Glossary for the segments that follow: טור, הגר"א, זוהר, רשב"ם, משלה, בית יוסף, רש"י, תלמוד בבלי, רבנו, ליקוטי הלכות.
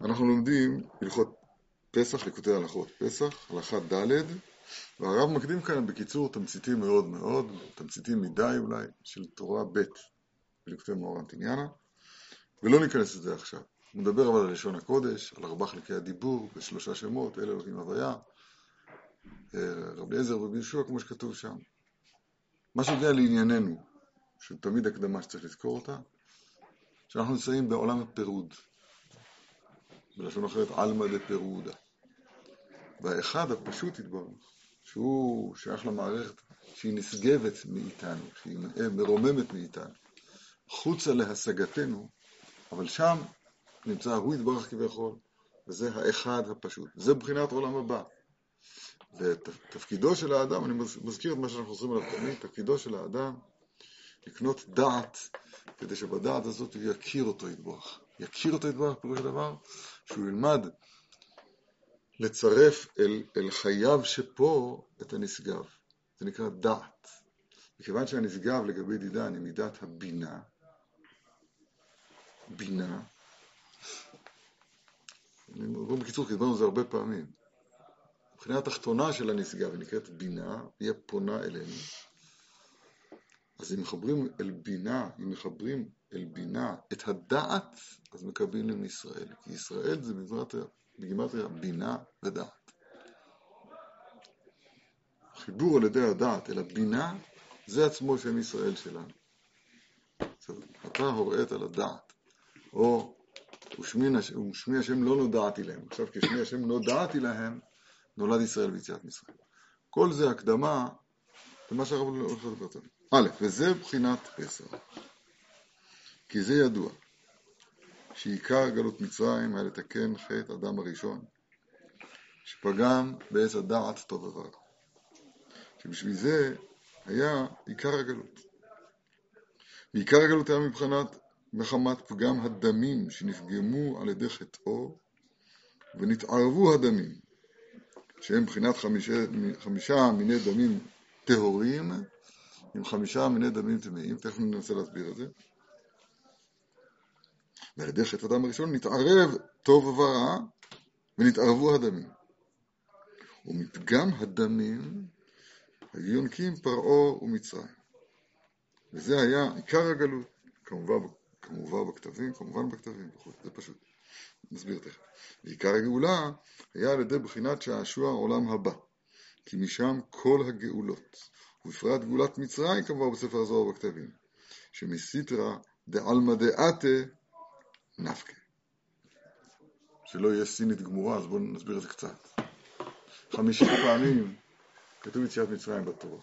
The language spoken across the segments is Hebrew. אנחנו לומדים הלכות פסח, ליקוטי הלכות. פסח, הלכה ד', והרב מקדים כאן בקיצור תמציתי מאוד מאוד, תמציתי מדי אולי, של תורה ב' בליקוטי מאורנטיניאנה, ולא ניכנס לזה עכשיו. הוא מדבר אבל על לשון הקודש, על 4 חלקי הדיבור, ב3 שמות, אלה הולכים הוויה, רב לעזר ובן יהושע, כמו שכתוב שם. מה שהגיע לענייננו, שהוא תמיד הקדמה שצריך לזכור אותה, שאנחנו נמצאים בעולם הפירוד, בלשון אחרת, עלמא דפירודה. והאחד הפשוט התברך, שהוא שייך למערכת שהיא נשגבת מאיתנו, שהיא מרוממת מאיתנו, חוצה להשגתנו, אבל שם נמצא הוא יתברך כביכול, וזה האחד הפשוט. זה בחינת עולם הבא. ותפקידו של האדם, אני מזכיר את מה שאנחנו עושים עליו תמיד, תפקידו של האדם לקנות דעת, כדי שבדעת הזאת הוא יכיר אותו יתברך. יכיר אותו יתברך, פירוש הדבר, שהוא ילמד לצרף אל חייו שפה את הנשגב. זה נקרא דעת. מכיוון שהנשגב לגבי ידידן היא מידת הבינה, בינה, אני אומר בקיצור, כי דברנו זה הרבה פעמים. מבחינה התחתונה של הנשגב, היא נקראת בינה, היא הפונה אלינו. אז אם מחברים אל בינה, אם מחברים אל בינה את הדעת, אז מקבלים לנו ישראל. כי ישראל זה בגימטריה בינה ודעת. חיבור על ידי הדעת אל הבינה, זה עצמו שם ישראל שלנו. אתה הוראת על הדעת, או ושמי השם לא נודעתי להם. עכשיו, כשמי השם נודעתי להם, נולד ישראל ביציאת מצרים. כל זה הקדמה למה שהרב הולך לדבר כאן. א', וזה בחינת פסח. כי זה ידוע, שעיקר גלות מצרים היה לתקן חטא אדם הראשון, שפגם בעץ הדעת טוב ורע. שבשביל זה היה עיקר הגלות. ועיקר הגלות היה מבחינת מחמת פגם הדמים שנפגמו על ידי חטאו, ונתערבו הדמים, שהם בחינת 5 מיני דמים טהורים, עם 5 מיני דמים טמאים, תכף ננסה להסביר את זה. ועל ידי חטא אדם הראשון נתערב טוב ורע, ונתערבו הדמים. ומפגם הדמים היונקים פרעה ומצרים. וזה היה עיקר הגלות, כמובן בכתבים, זה פשוט, נסביר תכף. ועיקר הגאולה היה על ידי בחינת שעשוע העולם הבא, כי משם כל הגאולות, ובפרט גאולת מצרים כמובן בספר הזוהר בכתבים, שמסיטרא דעלמא דעתא נפקא. שלא יהיה סינית גמורה, אז בואו נסביר את זה קצת. 50 פעמים כתוב יציאת מצרים בתורה,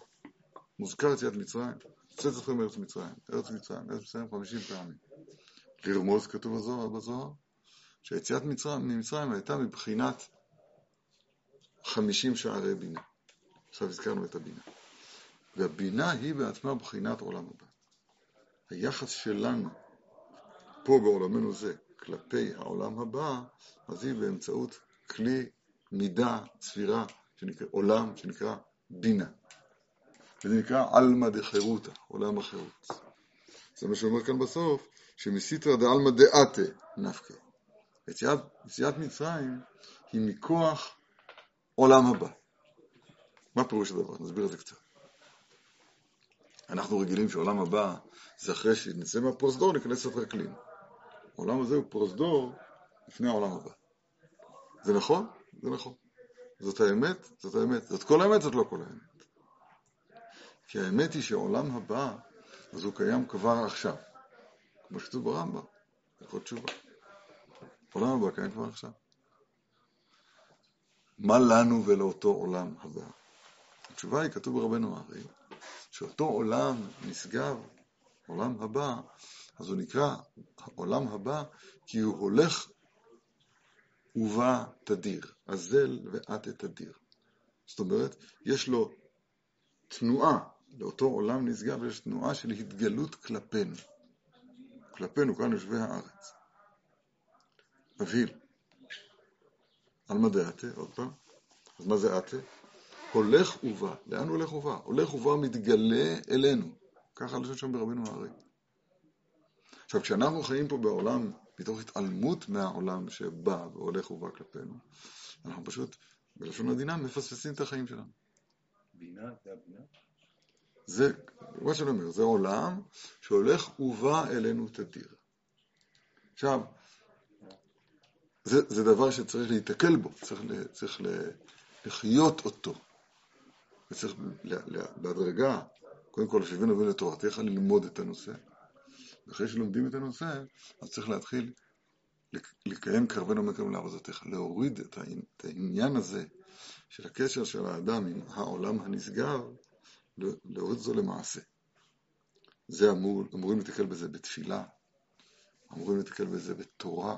מוזכר יציאת מצרים, צא זכרים ארץ מצרים, ארץ מצרים 50 פעמים. לרמוז כתוב בזוהר, שהיציאת מצרים הייתה מבחינת 50 שערי בינה. עכשיו הזכרנו את הבינה. והבינה היא בעצמה בחינת עולם הבא. היחס שלנו, פה בעולמנו זה, כלפי העולם הבא, אז היא באמצעות כלי מידה, ספירה, עולם שנקרא בינה. וזה נקרא עלמא דחירותא, עולם החירות. זה מה שאומר כאן בסוף, שמסיטרא דעלמא דעתא נפקא. יציאת מצרים היא מכוח עולם הבא. מה פירוש הדבר? נסביר את זה קצת. אנחנו רגילים שעולם הבא זה אחרי שנצא מהפרוזדור, נכנס לפרקלין. העולם הזה הוא פרוזדור לפני העולם הבא. זה נכון? זה נכון. זאת האמת. זאת כל האמת, זאת לא כל האמת. כי האמת היא שהעולם הבא, אז הוא קיים כבר עכשיו. כמו שכתוב ברמב"ם, הלכות תשובה. העולם הבא קיים כבר עכשיו. מה לנו ולאותו עולם הבא? התשובה היא, כתוב ברבנו הרי, שאותו עולם נשגב, עולם הבא, אז הוא נקרא העולם הבא, כי הוא הולך ובא תדיר. אזל ואת תדיר. זאת אומרת, יש לו תנועה, לאותו עולם נשגב, יש תנועה של התגלות כלפינו. כלפינו, כאן יושבי הארץ. מבהיל. עלמא דעתא, עוד פעם. אז מה זה עתא? הולך ובא. לאן הולך ובא? הולך ובא מתגלה אלינו. ככה לשון שם ברבנו הרי. עכשיו, כשאנחנו חיים פה בעולם מתוך התעלמות מהעולם שבא והולך ובא כלפינו, אנחנו פשוט בלשון הדינה מפספסים את החיים שלנו. בינה, זה הבינה? זה, מה שאני אומר, זה עולם שהולך ובא אלינו תדיר. עכשיו, זה דבר שצריך להתקל בו, צריך לחיות אותו. וצריך בהדרגה, קודם כל, שבין ובין לתורה, צריך ללמוד את הנושא. ואחרי שלומדים את הנושא, אז צריך להתחיל לקיים קרבן ומקרבן לעבודתך, להוריד את העניין הזה של הקשר של האדם עם העולם הנשגב, להוריד זו למעשה. זה אמורים להתקל בזה בתפילה, אמורים להתקל בזה בתורה,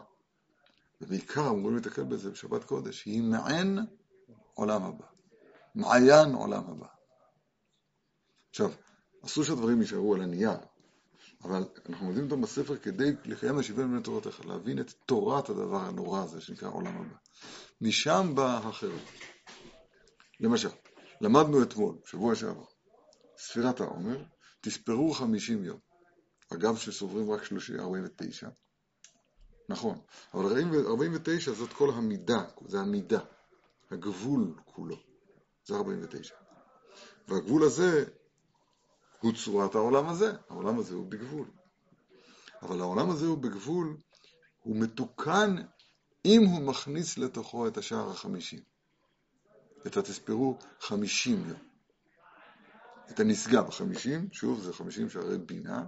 ובעיקר אמורים להתקל בזה בשבת קודש, היא מעין עולם הבא, מעיין עולם הבא. עכשיו, עשו שהדברים יישארו על הנייר, אבל אנחנו מודדים אותם בספר כדי לקיים השוויון בין תורתך, להבין את תורת הדבר הנורא הזה שנקרא עולם הבא. משם בא החירות. למשל, למדנו אתמול, שבוע שעבר, ספירת העומר, תספרו 50 יום. אגב שסוברים רק 49. נכון, אבל 49 זאת כל המידה, זה המידה, הגבול כולו, זה 49. והגבול הזה הוא צורת העולם הזה, העולם הזה הוא בגבול. אבל העולם הזה הוא בגבול, הוא מתוקן אם הוא מכניס לתוכו את השער 50. את התספרו 50 יום. את הנשגב 50, שוב זה 50 שערי בינה,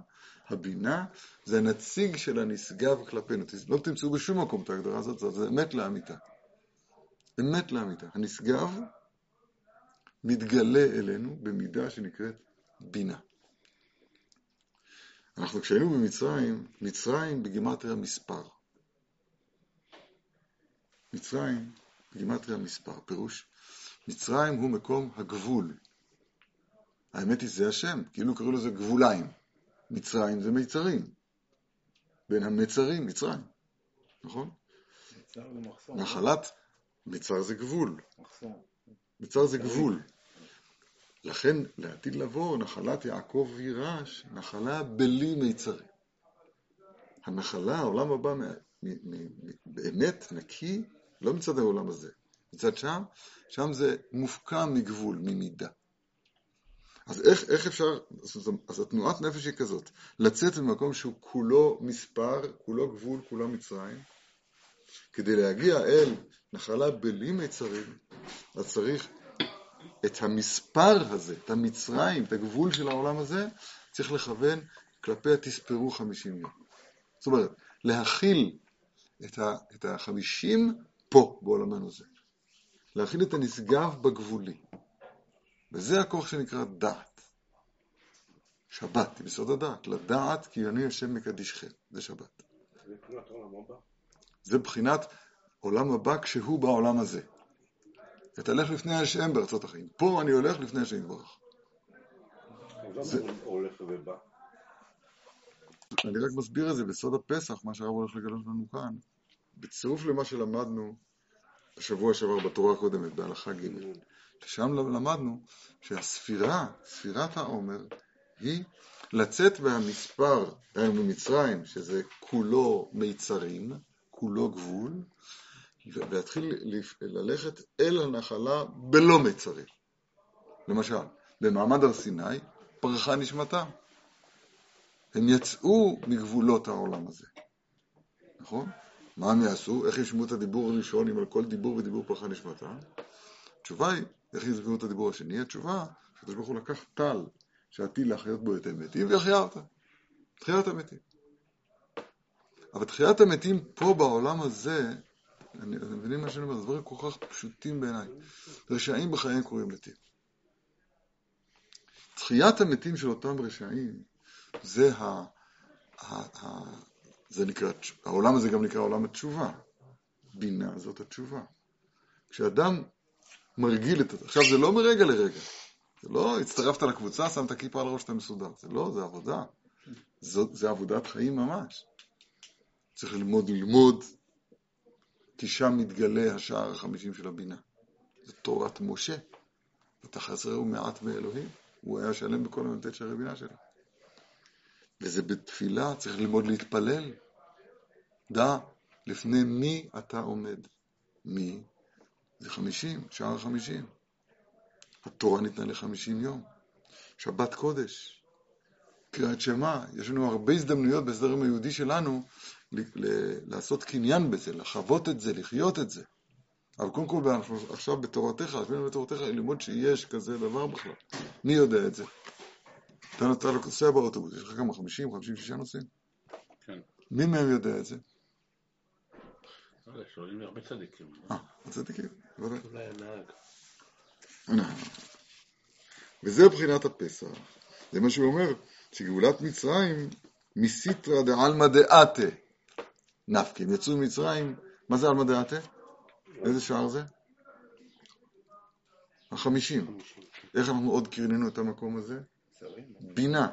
הבינה זה הנציג של הנשגב כלפינו. לא תמצאו בשום מקום את ההגדרה הזאת, זה אמת לאמיתה. אמת לאמיתה. הנשגב מתגלה אלינו במידה שנקראת בינה. אנחנו כשהיינו במצרים, מצרים בגימטריה מספר. מצרים בגימטריה מספר, פירוש. מצרים הוא מקום הגבול. האמת היא זה השם, כאילו קראו לזה גבוליים. מצרים זה מיצרים. בין המצרים, מצרים. נכון? מצר זה מחסום. נחלת, מצר זה גבול. מחסום. מצר זה גבול. לכן, לעתיד לבוא, נחלת יעקב וירש, נחלה בלי מיצרים. הנחלה, העולם הבא, באמת נקי, לא מצד העולם הזה. מצד שם, שם זה מופקע מגבול, ממידה. אז איך אפשר, אז התנועת נפש היא כזאת, לצאת ממקום שהוא כולו מספר, כולו גבול, כולו מצרים, כדי להגיע אל נחלה בלי מיצרים, אז צריך את המספר הזה, את המצרים, את הגבול של העולם הזה, צריך לכוון כלפי התספרו 50 יום. זאת אומרת, להכיל את ה-50 פה בעולמנו זה. להכיל את הנשגב בגבולי. וזה הכוח שנקרא דעת. שבת, היא בסוד הדעת. לדעת כי אני השם מקדישכם. זה שבת. זה בחינת עולם הבא? זה בחינת עולם הבא כשהוא בעולם הזה. אתה הולך לפני השם בארצות החיים. פה אני הולך לפני השם יתברך. זה הולך ובא. אני רק מסביר את זה בסוד הפסח, מה שהרב הולך לגלות לנו כאן. בצירוף למה שלמדנו השבוע שעבר בתורה הקודמת, בהלכה ג'. שם למדנו שהספירה, ספירת העומר, היא לצאת מהמספר, דהיינו במצרים, שזה כולו מיצרים, כולו גבול, ולהתחיל ללכת אל הנחלה בלא מצרים. למשל, במעמד הר סיני, פרחה נשמתה. הם יצאו מגבולות העולם הזה. נכון? מה הם יעשו? איך ישמעו את הדיבור הראשון, אם על כל דיבור ודיבור פרחה נשמתה? התשובה היא, איך יזכרו את הדיבור השני? התשובה, שאתה שבחו לקח טל, שעתיד להחיות בו את המתים, ויחיה אותה. תחיית המתים. אבל תחיית המתים פה בעולם הזה, אתם מבינים מה שאני אומר, דברים כל כך פשוטים בעיניי. רשעים בחיים קוראים לתים. תחיית המתים של אותם רשעים, זה נקרא, העולם הזה גם נקרא עולם התשובה. בינה זאת התשובה. כשאדם מרגיל את זה, עכשיו זה לא מרגע לרגע. זה לא, הצטרפת לקבוצה, שמת כיפה על ראש, אתה מסודר. זה לא, זה עבודה. זה עבודת חיים ממש. צריך ללמוד, כי שם מתגלה השער 50 של הבינה. זה תורת משה. אתה חסר ומעט מאלוהים. הוא היה שלם בכל המתת שערי בינה שלו. וזה בתפילה, צריך ללמוד להתפלל. דע לפני מי אתה עומד. מי? זה 50, שער 50. התורה ניתנה ל50 יום. שבת קודש, קריאת שמה, יש לנו הרבה הזדמנויות בסדרים היהודי שלנו לעשות קניין בזה, לחוות את זה, לחיות את זה. אבל קודם כל, אנחנו עכשיו בתורתך, עשבינו בתורתך, ללמוד שיש כזה דבר בכלל. מי יודע את זה? אתה נוסע באוטובוס, יש לך כמה 50, 56 נוסעים? כן. מי מהם יודע את זה? יש לו הרבה צדיקים. הצדיקים, בוודאי. אולי הנהג. וזה בחינת הפסח. זה מה שהוא אומר, שגאולת מצרים, מסיטרא דעלמא דעתה. נפקא, הם יצאו ממצרים, מה זה עלמא דעתה? איזה שער זה? 50. איך אנחנו עוד קרננו את המקום הזה? בינה.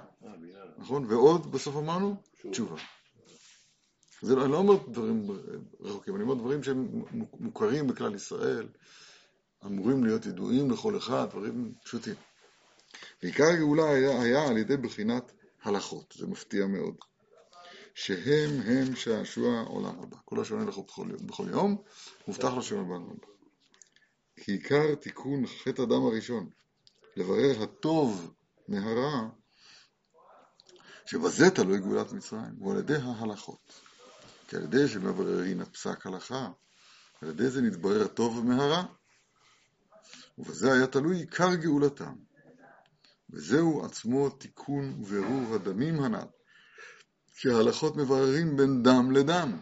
נכון? ועוד בסוף אמרנו? תשובה. אני לא אומר דברים רחוקים, אני אומר דברים שהם מוכרים בכלל ישראל, אמורים להיות ידועים לכל אחד, דברים פשוטים. ועיקר הגאולה היה על ידי בחינת הלכות, זה מפתיע מאוד. שהם הם שעשוע עולם הבא. כל השונה הלכות בכל יום, מובטח לשון הבא. כי עיקר תיקון חטא אדם הראשון, לברר הטוב מהרע, שבזה תלוי גאולת מצרים, הוא על ידי ההלכות. כי על ידי שמבררים הפסק הלכה, על ידי זה נתברר הטוב מהרע, ובזה היה תלוי עיקר גאולתם. וזהו עצמו תיקון וברור הדמים הנ"ל, שההלכות מבררים בין דם לדם,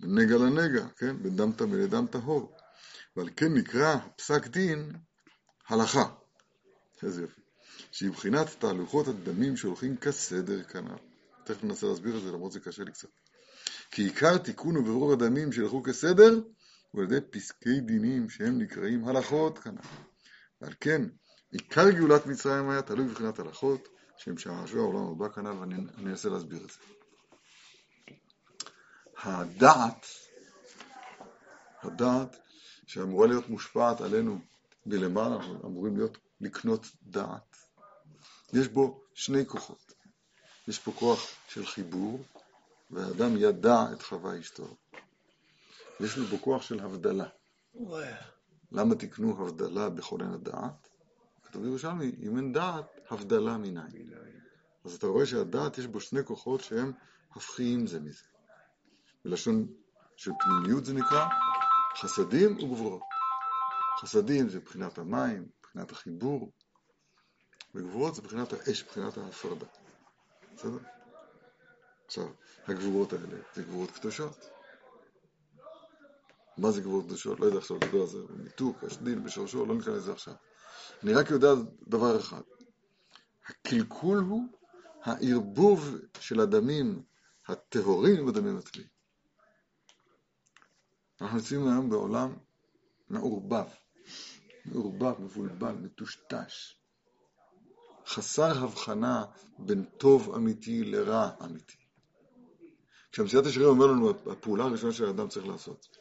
בין נגע לנגע, כן? בין דם טמא לדם טהור. ועל כן נקרא פסק דין הלכה. איזה יופי. שהיא בחינת תהלוכות הדמים שהולכים כסדר כנ"ל. תכף ננסה להסביר את זה, למרות זה קשה לי קצת. כי עיקר תיקון וברור הדמים שהלכו כסדר, ועל ידי פסקי דינים שהם נקראים הלכות כנ"ל. ועל כן, עיקר גאולת מצרים היה תלוי בבחינת הלכות, שהם שעשוע העולם הבא כנ"ל, ואני אנסה להסביר את זה. הדעת שאמורה להיות מושפעת עלינו בלמעלה, אנחנו אמורים לקנות דעת. יש בו שני כוחות. יש פה כוח של חיבור, והאדם ידע את חווה אשתו. יש לו בו כוח של הבדלה. למה תקנו הבדלה בכונן הדעת? כתוב ירושלמי, אם אין דעת, הבדלה מניין. אז אתה רואה שהדעת יש בו שני כוחות שהם הפכים זה מזה. בלשון של פנימיות זה נקרא חסדים וגבורות. חסדים זה בחינת המים, בחינת החיבור, וגבורות זה בחינת האש, בחינת ההפרדה. בסדר? עכשיו, הגבורות האלה זה גבורות קדושות. מה זה גבורות קדושות? לא יודע עכשיו לדבר על זה, ניתוק, השדיל, בשורשו, לא ניכנס לזה עכשיו. אני רק יודע דבר אחד. הקלקול הוא הערבוב של הדמים הטהורים בדמים הטמאים. אנחנו נמצאים היום בעולם מעורבב. מעורבב, מבולבל, מטושטש. חסר הבחנה בין טוב אמיתי לרע אמיתי. כשהמציאת השריעה אומר לנו, הפעולה הראשונה שהאדם צריך לעשות,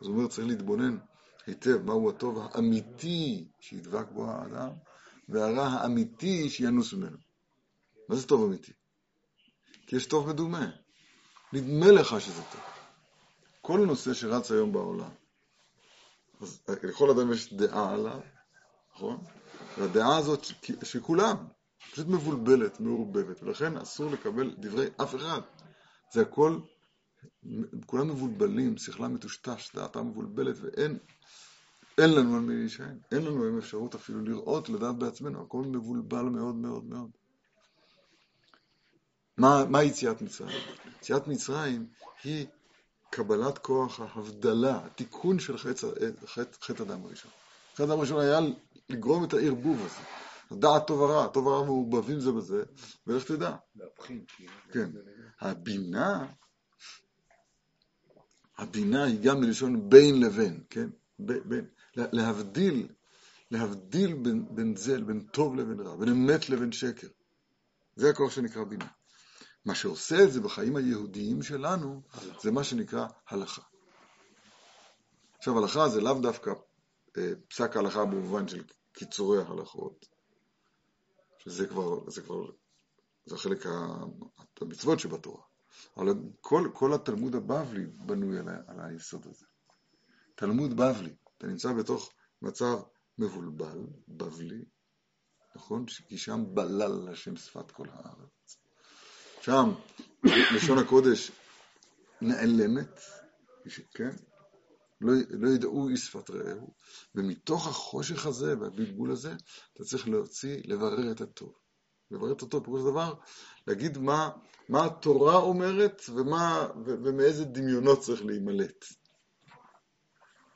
אז הוא אומר, צריך להתבונן היטב מהו הטוב האמיתי שידבק בו האדם, והרע האמיתי שינוס ממנו. מה זה טוב אמיתי? כי יש טוב מדומה. נדמה לך שזה טוב. כל נושא שרץ היום בעולם, אז לכל אדם יש דעה עליו, נכון? והדעה הזאת שכולם, פשוט מבולבלת, מעורבבת, ולכן אסור לקבל דברי אף אחד. זה הכל, כולם מבולבלים, שכלה מטושטש, דעתה מבולבלת, ואין לנו על מי להישען, אין לנו עם אפשרות אפילו לראות, לדעת בעצמנו, הכל מבולבל מאוד מאוד מאוד. מה יציאת מצרים? יציאת מצרים היא קבלת כוח ההבדלה, התיקון של חטא אדם הראשון. חטא אדם הראשון היה לגרום את הערבוב הזה. הדעת טוב הרע, טוב הרע מעורבבים זה בזה, ולך תדע. להבחין. כן. הבינה היא גם מלשון בין לבין, כן? בין. להבדיל בין זל, בין טוב לבין רע, בין אמת לבין שקר. זה הכוח שנקרא בינה. מה שעושה את זה בחיים היהודיים שלנו, זה מה שנקרא הלכה. עכשיו, הלכה זה לאו דווקא פסק ההלכה במובן של קיצורי ההלכות, שזה כבר, זה החלק המצוות שבתורה. אבל כל התלמוד הבבלי בנוי על היסוד הזה. תלמוד בבלי, אתה נמצא בתוך מצב מבולבל, בבלי, נכון? כי שם בלל השם שפת כל הארץ. שם, לשון הקודש נעלמת, כן? לא ידעו אי שפת רעהו, ומתוך החושך הזה והבלבול הזה, אתה צריך להוציא, לברר את הטוב. לברר את הטוב, פרקוש הדבר, להגיד מה התורה אומרת, ומאיזה דמיונות צריך להימלט.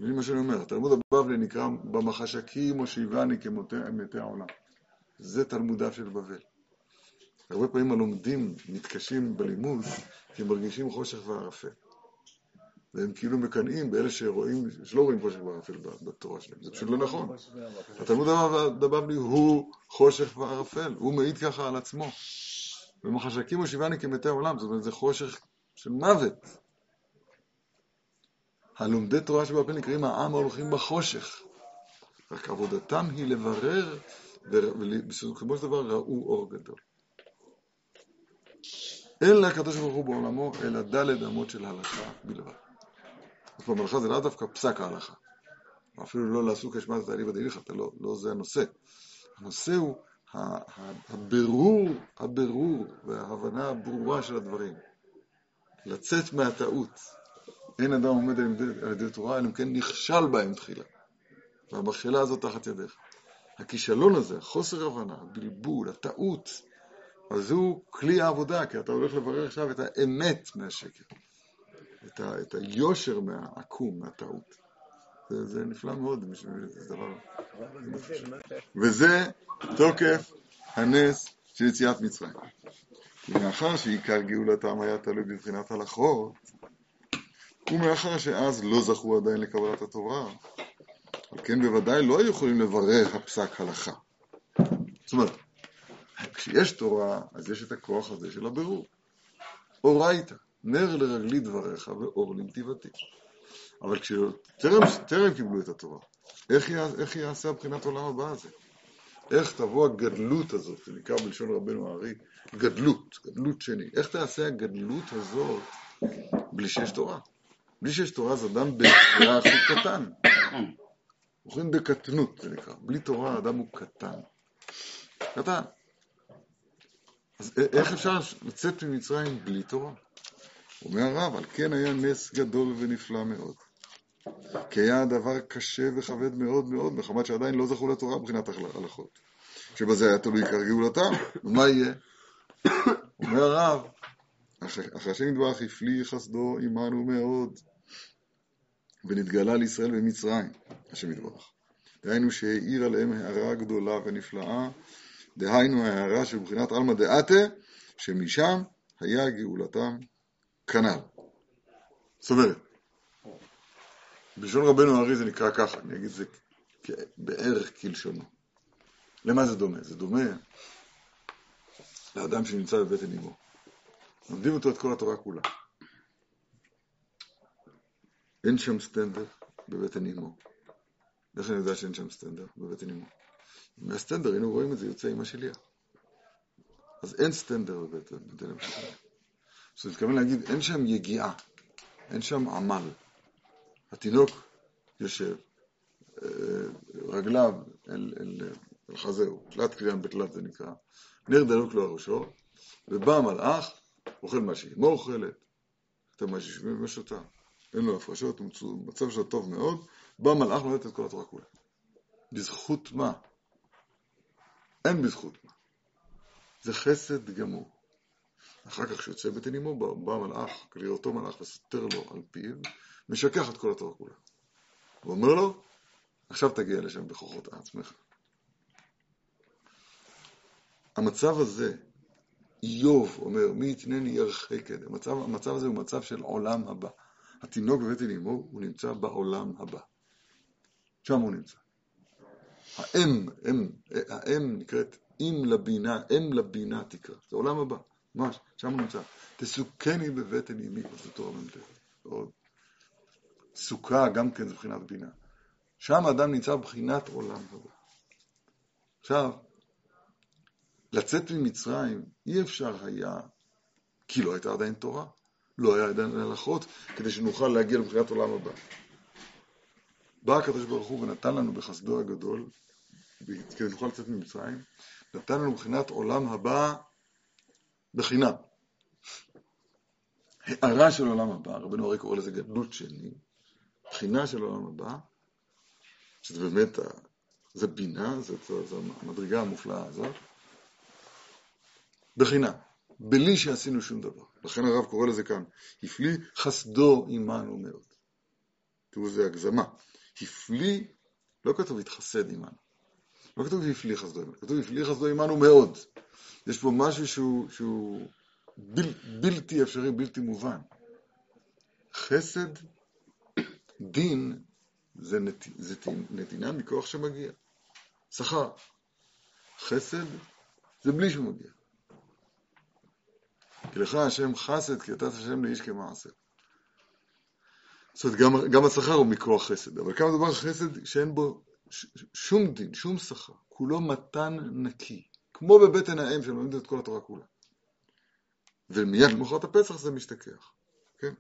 מה שאני אומר, תלמוד הבבלי נקרא במחשכים או שיבני כמתי העולם. זה תלמודיו של בבל. הרבה פעמים הלומדים מתקשים בלימוד, כי הם מרגישים חושך וערפל. והם כאילו מקנאים באלה שרואים, שלא רואים חושך וערפל בתורה שלהם. זה פשוט לא נכון. התלמוד הבבלי הוא חושך וערפל. הוא מעיד ככה על עצמו. במחשכים או שיבני כמתי העולם. זאת אומרת, זה חושך של מוות. הלומדי תורה שבבבל נקראים העם ההולכים בחושך. רק עבודתם היא לברר, ובסופו של דבר ראו אור גדול. אלא הקדוש ברוך הוא בעולמו, אלא דלת אמות של הלכה בלבד. זאת אומרת, הלכה זה לא דווקא פסק ההלכה. אפילו לא לעסוק אשמת את העליב הדהיליך, לא זה הנושא. הנושא הוא הבירור וההבנה הברורה של הדברים. לצאת מהטעות. אין אדם עומד על ידי תורה, אלא אם כן נכשל בהם תחילה. והמחילה הזאת תחת ידיך. הכישלון הזה, חוסר הבנה, הבלבול, הטעות, אז הוא כלי העבודה, כי אתה הולך לברר עכשיו את האמת מהשקר. את היושר מהעקום, מהטעות. זה נפלא מאוד, זה דבר... וזה תוקף הנס של יציאת מצרים. ומאחר שעיקר גאולתם היה תלוי בבחינת הלכות, ומאחר שאז לא זכו עדיין לקבלת התורה, על כן בוודאי לא יכולים לברר הפסק הלכה. זאת אומרת, כשיש תורה, אז יש את הכוח הזה של הבירור. אורייתא, נר לרגלי דבריך ואור לנתיבתי. אבל כשטרם קיבלו את התורה, איך יעשה הבחינת עולם הבא הזה? איך תבוא הגדלות הזאת, זה נקרא בלשון רבנו הארי, גדלות שני. איך תעשה הגדלות הזאת בלי שיש תורה? בלי שיש תורה זה אדם בצורה הכי קטן. הולכים בקטנות, זה נקרא. בלי תורה האדם הוא קטן. קטן. אז איך אפשר לצאת ממצרים בלי תורה? אומר הרב, על כן היה נס גדול ונפלא מאוד. כי היה הדבר קשה וכבד מאוד מאוד, מחמת שעדיין לא זכו לתורה מבחינת הלכות. שבזה היה תלוי עיקר גאולתם. ומה יהיה? אומר הרב, אחרי השם יתברך הפליא חסדו עמנו מאוד, ונתגלה לישראל במצרים, השם יתברך. דהיינו שהאיר עליהם הערה גדולה ונפלאה, דהיינו ההערה שבבחינת אלמא דעתא, שמשם היה גאולתם כנ"ל. זאת אומרת, בלשון רבנו הארי זה נקרא ככה, אני אגיד זה בערך כלשונו. למה זה דומה? זה דומה לאדם שנמצא בבטן אמו. לומדים אותו את כל התורה כולה. אין שם סטנדר בבטן אמו. איך אני יודע שאין שם סטנדר בבטן אמו? מהסטנדר, הנה רואים את זה, יוצא אמא שלי. אז אין סטנדר בבטן אמו. אז אני מתכוון להגיד, אין שם יגיעה, אין שם עמל. התינוק יושב, רגליו אל חזהו, תלת קליען בתלת זה נקרא, נר דלוק לו הראשו, ובא מלאך, אוכל מה שהיא לא אוכלת, אתה מה ששומעים ושותה, אין לו הפרשות, הוא מצב שלו טוב מאוד, בא מלאך ולתת את כל התורה כולה. בזכות מה? אין בזכות מה. זה חסד גמור. אחר כך שיוצא בתנימו, בא מלאך, כלי אותו מלאך וסותר לו על פיו, משכח את כל התורה כולה. הוא אומר לו, עכשיו תגיע לשם בכוחות עצמך. המצב הזה, איוב אומר, מי יתנני ירחקת. המצב הזה הוא מצב של עולם הבא. התינוק בבטן אמו, הוא נמצא בעולם הבא. שם הוא נמצא. האם נקראת אם לבינה, אם לבינה תקרא. זה עולם הבא. ממש, שם הוא נמצא. תסוכני בבטן אמי, זה תורה ממתכת. סוכה גם כן זה בחינת בינה. שם האדם נמצא בחינת עולם הבא. עכשיו, לצאת ממצרים אי אפשר היה כי לא הייתה עדיין תורה, לא היה עדיין הלכות, כדי שנוכל להגיע לבחינת עולם הבא. בא הקדוש ברוך הוא ונתן לנו בחסדו הגדול, כדי נוכל לצאת ממצרים, נתן לנו מבחינת עולם הבא בחינם. הערה של עולם הבא, רבנו הרי קורא לזה גדלות שני, בחינה של עולם הבא, שזה באמת, זה בינה, זה המדרגה המופלאה הזאת, בחינה, בלי שעשינו שום דבר. לכן הרב קורא לזה כאן, הפליא חסדו עמנו מאוד. תראו, זה הגזמה. הפליא, לא כתוב התחסד עמנו. לא כתוב הפליא חסדו עמנו, כתוב הפליא חסדו עמנו מאוד. יש פה משהו שהוא בלתי אפשרי, בלתי מובן. חסד, דין, זה נתינה מכוח שמגיע. שכר. חסד, זה בלי שמגיע. כי לך השם חסד, כי אתה השם לאיש כמעשה. זאת אומרת, גם השכר הוא מכוח חסד. אבל כמה דבר חסד שאין בו שום דין, שום שכר. כולו מתן נקי. כמו בבטן האם שלומד את כל התורה כולה. ומיד למחרת הפסח זה משתכח. כן?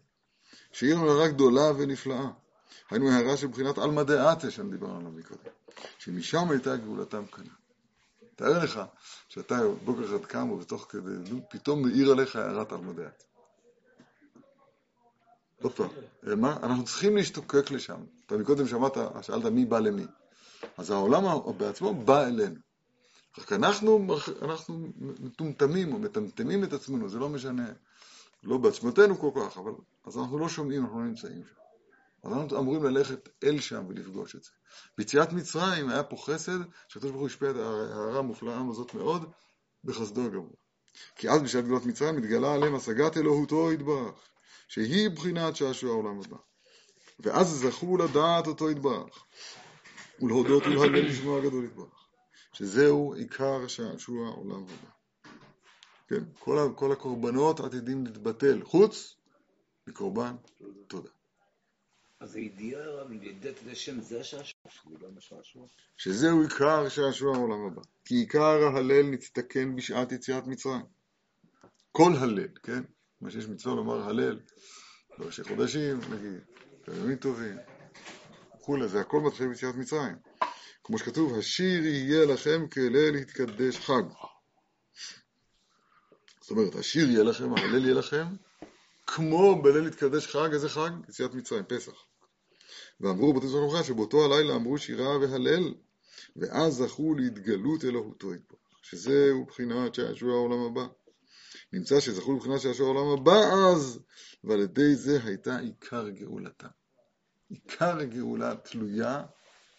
שהיא רק גדולה ונפלאה. היינו הערה של בחינת אלמא דעתא, שאני דיברנו עליו מקודם. שמשם הייתה גאולתם כאן. תאר לך שאתה בוקר אחד קם ובתוך כדי, פתאום מאיר עליך הערת אלמא דעתא. עוד פעם, מה? אנחנו צריכים להשתוקק לשם. אתה מקודם שמעת, שאלת מי בא למי. אז העולם בעצמו בא אלינו. רק אנחנו מטומטמים או מטמטמים את עצמנו, זה לא משנה. לא בעצמתנו כל כך, אבל אז אנחנו לא שומעים, אנחנו לא נמצאים שם. אז אנחנו אמורים ללכת אל שם ולפגוש את זה. ביציאת מצרים היה פה חסד, שהקדוש ברוך הוא השפיע את ההערה המופלאה הזאת מאוד, בחסדו הגמור. כי אז בשעת גלות מצרים התגלה עליהם השגת אלוהותו יתברך, שהיא בחינת שעשוע העולם הבא. ואז זכו לדעת אותו יתברך, ולהודות ולהלל לשמו הגדול יתברך, שזהו עיקר שעשוע העולם הבא. כן, כל הקורבנות עתידים להתבטל, חוץ מקורבן תודה. אז הידיעה הרב, ידיעת לשם זה השעשוע? שזהו עיקר שעשוע העולם הבא. כי עיקר ההלל נצטקן בשעת יציאת מצרים. כל הלל, כן? מה שיש מצווה לומר הלל, בראשי חודשים, נגיד, בימים טובים, וכולי, זה הכל מתחיל ביציאת מצרים. כמו שכתוב, השיר יהיה לכם כהלל יתקדש חג. זאת אומרת, השיר יהיה לכם, ההלל יהיה לכם, כמו בליל התקדש חג, איזה חג? יציאת מצרים, פסח. ואמרו בתי זכרונך שבאותו הלילה אמרו שירה והלל, ואז זכו להתגלות אלוהותו יתברך, שזהו בחינת שעשוע העולם הבא. נמצא שזכו לבחינת שעשוע העולם הבא אז, ועל ידי זה הייתה עיקר גאולתה. עיקר גאולה תלויה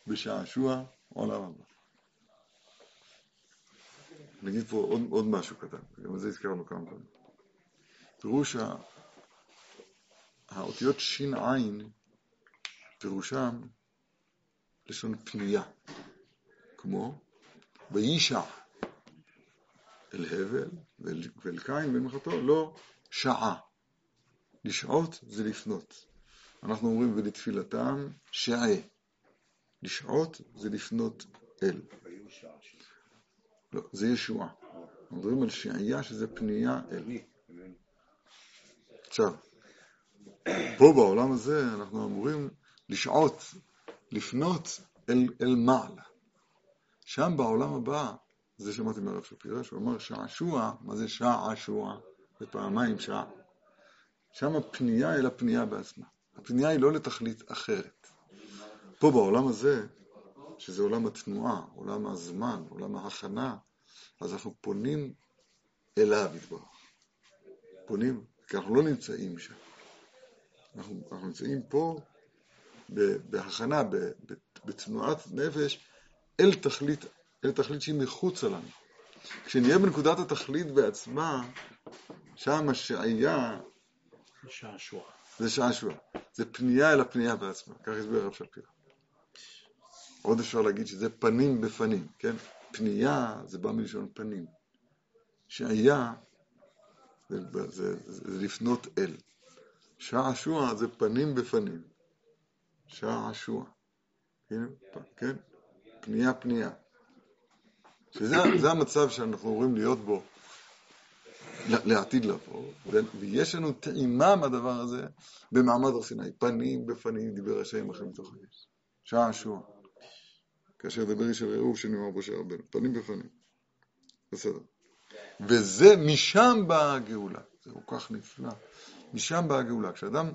בשעשוע העולם הבא. נגיד פה עוד משהו קטן, גם את זה הזכרנו כמה פעמים. פירושה, האותיות שין עין, פירושם לשון פנייה, כמו בישע, אל הבל ואל קין במחתו, לא שעה. לשעות זה לפנות. אנחנו אומרים ולתפילתם שעה. לשעות זה לפנות אל. לא, זה ישועה. אנחנו מדברים על שעיה שזה פנייה אל. עכשיו, פה בעולם הזה אנחנו אמורים לשעות, לפנות אל מעלה. שם בעולם הבא, זה שמעתי מהרב שפירא, שהוא אמר שעשוע, מה זה שעשוע? זה פעמיים שעה. שם הפנייה אל הפנייה בעצמה. הפנייה היא לא לתכלית אחרת. פה בעולם הזה, שזה עולם התנועה, עולם הזמן, עולם ההכנה, אז אנחנו פונים אליו יתברך. פונים. כי אנחנו לא נמצאים שם. אנחנו נמצאים פה בהכנה, בתנועת נפש, אל תכלית שהיא מחוץ עלינו. כשנהיה בנקודת התכלית בעצמה, שם השעיה, זה שעשוע. זה פנייה אל הפנייה בעצמה. כך הסביר הרב שפירא. עוד אפשר להגיד שזה פנים בפנים, כן? פנייה זה בא מלשון פנים. שעיה, זה לפנות אל. שעשוע זה פנים בפנים. שעשוע. כן? פנייה פנייה. שזה המצב שאנחנו אומרים להיות בו לעתיד לבוא, ויש לנו טעימה מהדבר הזה במעמד הר סיני, פנים בפנים דיבר השם לכם מתוך האש. שעשוע. כאשר דבר יש על עירוב שנאמר בו שרבנו, פנים בפנים. בסדר. וזה משם באה הגאולה. זה כל כך נפלא. משם באה הגאולה. כשאדם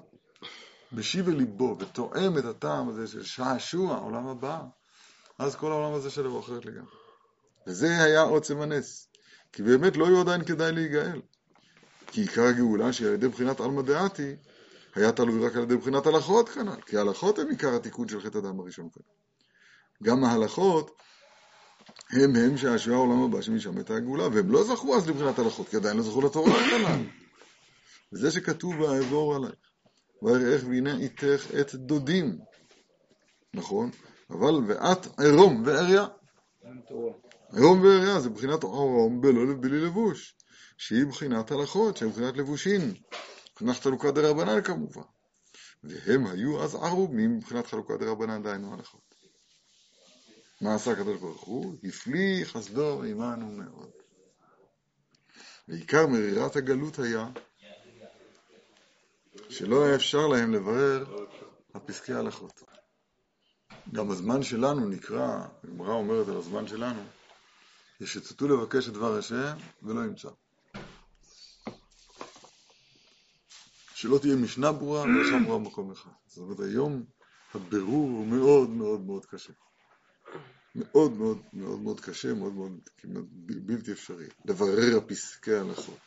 משיב אל ליבו ותואם את הטעם הזה של שעשוע, העולם הבא, אז כל העולם הזה שלו אחרת לגמרי. וזה היה עוצם הנס. כי באמת לא היו עדיין כדאי להיגאל. כי עיקר הגאולה שעל ידי בחינת אלמא דעתי, היה תלוי רק על ידי בחינת הלכות כנ"ל. כי ההלכות הם עיקר התיקון של חטא אדם הראשון כנ"ל. גם ההלכות הם שעשוע העולם הבא שמשם את הגאולה, והם לא זכו אז לבחינת הלכות, כי עדיין לא זכו לתורה כנ"ל. וזה שכתוב ואעבור עלייך, ואראך והנה איתך את דודים. נכון? אבל ואת עירום ועריה. עירום ועריה זה בחינת עירום בלא בלי לבוש, שהיא בחינת הלכות, שהיא בחינת לבושים, בחינת חלוקה דרבנן כמובן. והם היו אז ערומים בחינת חלוקה דרבנן דהיינו הלכות. מה עשה הקדוש ברוך הוא? הפליא חסדו עמנו מאוד. ועיקר מרירת הגלות היה שלא היה אפשר להם לברר הפסקי ההלכות. גם הזמן שלנו נקרא, הגמרא אומרת על הזמן שלנו, ישצטו לבקש את דבר השם ולא ימצא. שלא תהיה משנה ברורה ולשם ברורה במקום אחד. זאת אומרת, היום הבירור הוא מאוד מאוד מאוד קשה. מאוד מאוד מאוד מאוד קשה, מאוד מאוד בלתי אפשרי. לברר הפסקי ההלכות.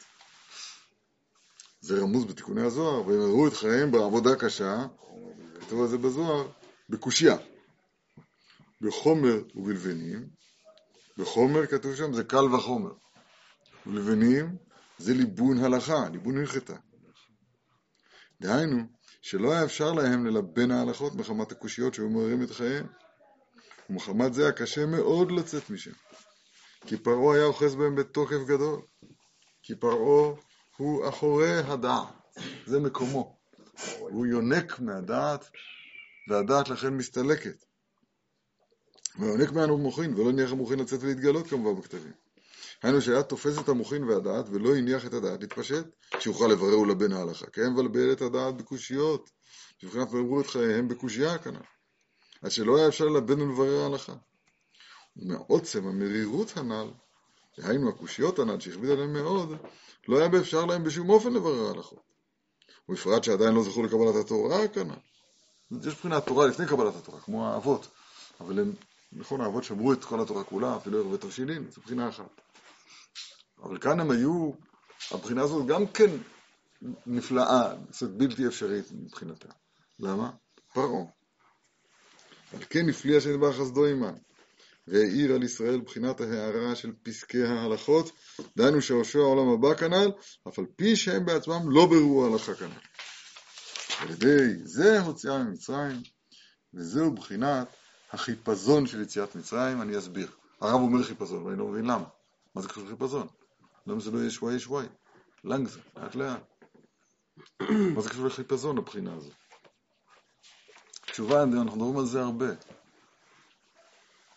זה רמוז בתיקוני הזוהר, והם הראו את חייהם בעבודה קשה, כתוב על זה בזוהר, בקושיה. בחומר ובלבנים, בחומר כתוב שם זה קל וחומר. ובלבנים זה ליבון הלכה, ליבון הלכתה. דהיינו, שלא היה אפשר להם ללבן ההלכות מחמת הקושיות שמעוררים את חייהם. ומחמת זה הקשה מאוד לצאת משם. כי פרעה היה אוחז בהם בתוקף גדול. כי פרעה הוא אחורי הדעת. זה מקומו. הוא יונק מהדעת, והדעת לכן מסתלקת. והיונק מהנו במוחין, ולא הניח המוחין לצאת ולהתגלות כמובן בכתבים. היינו שהיה תופס את המוחין והדעת, ולא הניח את הדעת להתפשט, שיוכל לברר ולבן ההלכה. כי הם ולבל את הדעת בקושיות, שבחינת ואמרו את חייהם בקושייה כאן. עד שלא היה אפשר לבן ולברר ההלכה. ומעוצם המרירות הנ"ל, שהיינו הקושיות הנ"ל, שהכביד עליהם מאוד, לא היה באפשר להם בשום אופן לברר ההלכות. ובפרט שעדיין לא זכו לקבלת התורה כאן. יש בחינת תורה לפני קבלת התורה, כמו האבות. אבל הם, נכון, האבות שמרו את כל התורה כולה, אפילו הרבה תבשילין, זו בחינה אחת. אבל כאן הם היו, הבחינה הזאת גם כן נפלאה, זאת בלתי אפשרית מבחינתה. למה? פרעה. על כן הפליא השם יתברך חסדו עמם, והאיר על ישראל בחינת ההארה של פסקי ההלכות, דהיינו שעשוע העולם הבא כנ"ל, אף על פי שהם בעצמם לא ביררו ההלכה כנ"ל. על ידי זה הוציאה ממצרים, וזהו בחינת החיפזון של יציאת מצרים, אני אסביר. הרב אומר חיפזון, ואני לא מבין למה. מה זה קשור לחיפזון? למה זה לא יהיה שוואי שוואי? לנגז, לאט לאט. מה זה קשור לחיפזון הבחינה הזאת? תשובה, אנחנו מדברים על זה הרבה.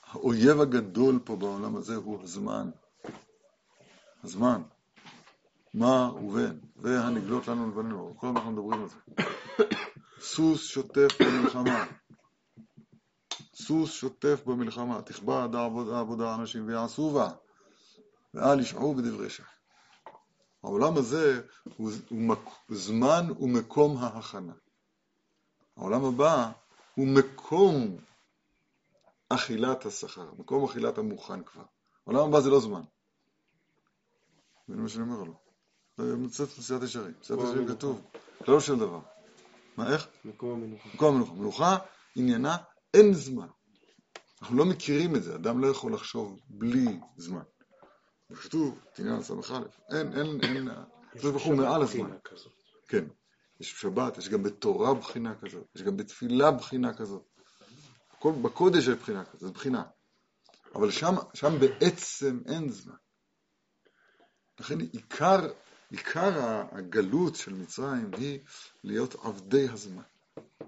האויב הגדול פה בעולם הזה הוא הזמן. הזמן. מה ובין, והנגלות לנו לבנינו. כל אנחנו מדברים על זה. סוס שוטף במלחמה. סוס שוטף במלחמה. תכבה עד העבודה האנשים ויעשו בה. ואל ישעו בדברי שעה. העולם הזה הוא זמן ומקום ההכנה. העולם הבא הוא מקום אכילת השכר, מקום אכילת המוכן כבר. העולם הבא זה לא זמן. זה מה שאני אומר לו. זה מצאת מסיעת ישרים. מסיעת ישרים כתוב. כלל של דבר. מה, איך? מקום המנוחה. מקום המנוחה. מנוחה, עניינה, אין זמן. אנחנו לא מכירים את זה. אדם לא יכול לחשוב בלי זמן. בכתוב, תעניין סמך א', אין, זה בחור מעל הזמן. כן. יש בשבת, יש גם בתורה בחינה כזאת, יש גם בתפילה בחינה כזאת. בקודש יש בחינה כזאת, זה בחינה. אבל שם בעצם אין זמן. לכן עיקר הגלות של מצרים היא להיות עבדי הזמן.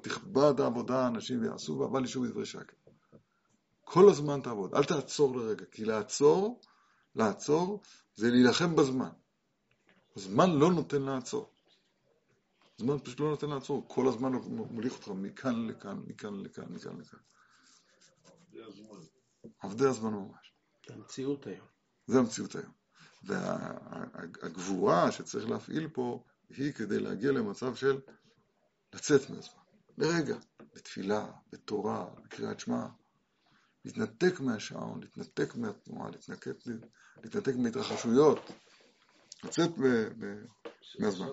תכבד העבודה, אנשים יעשו בה, אבל ישוב ידברי שקר. כל הזמן תעבוד, אל תעצור לרגע, כי לעצור זה להילחם בזמן. הזמן לא נותן לעצור. הזמן פשוט לא נותן לעצור. כל הזמן מוליך אותך מכאן לכאן, מכאן לכאן, מכאן לכאן. עבדי הזמן. עבדי הזמן ממש. זה המציאות היום. זה המציאות היום. והגבורה שצריך להפעיל פה היא כדי להגיע למצב של לצאת מהזמן. לרגע, בתפילה, בתורה, בקריאת שמע. להתנתק מהשעון, להתנתק מהתנועה, להתנתק מהתרחשויות, לצאת מהזמן.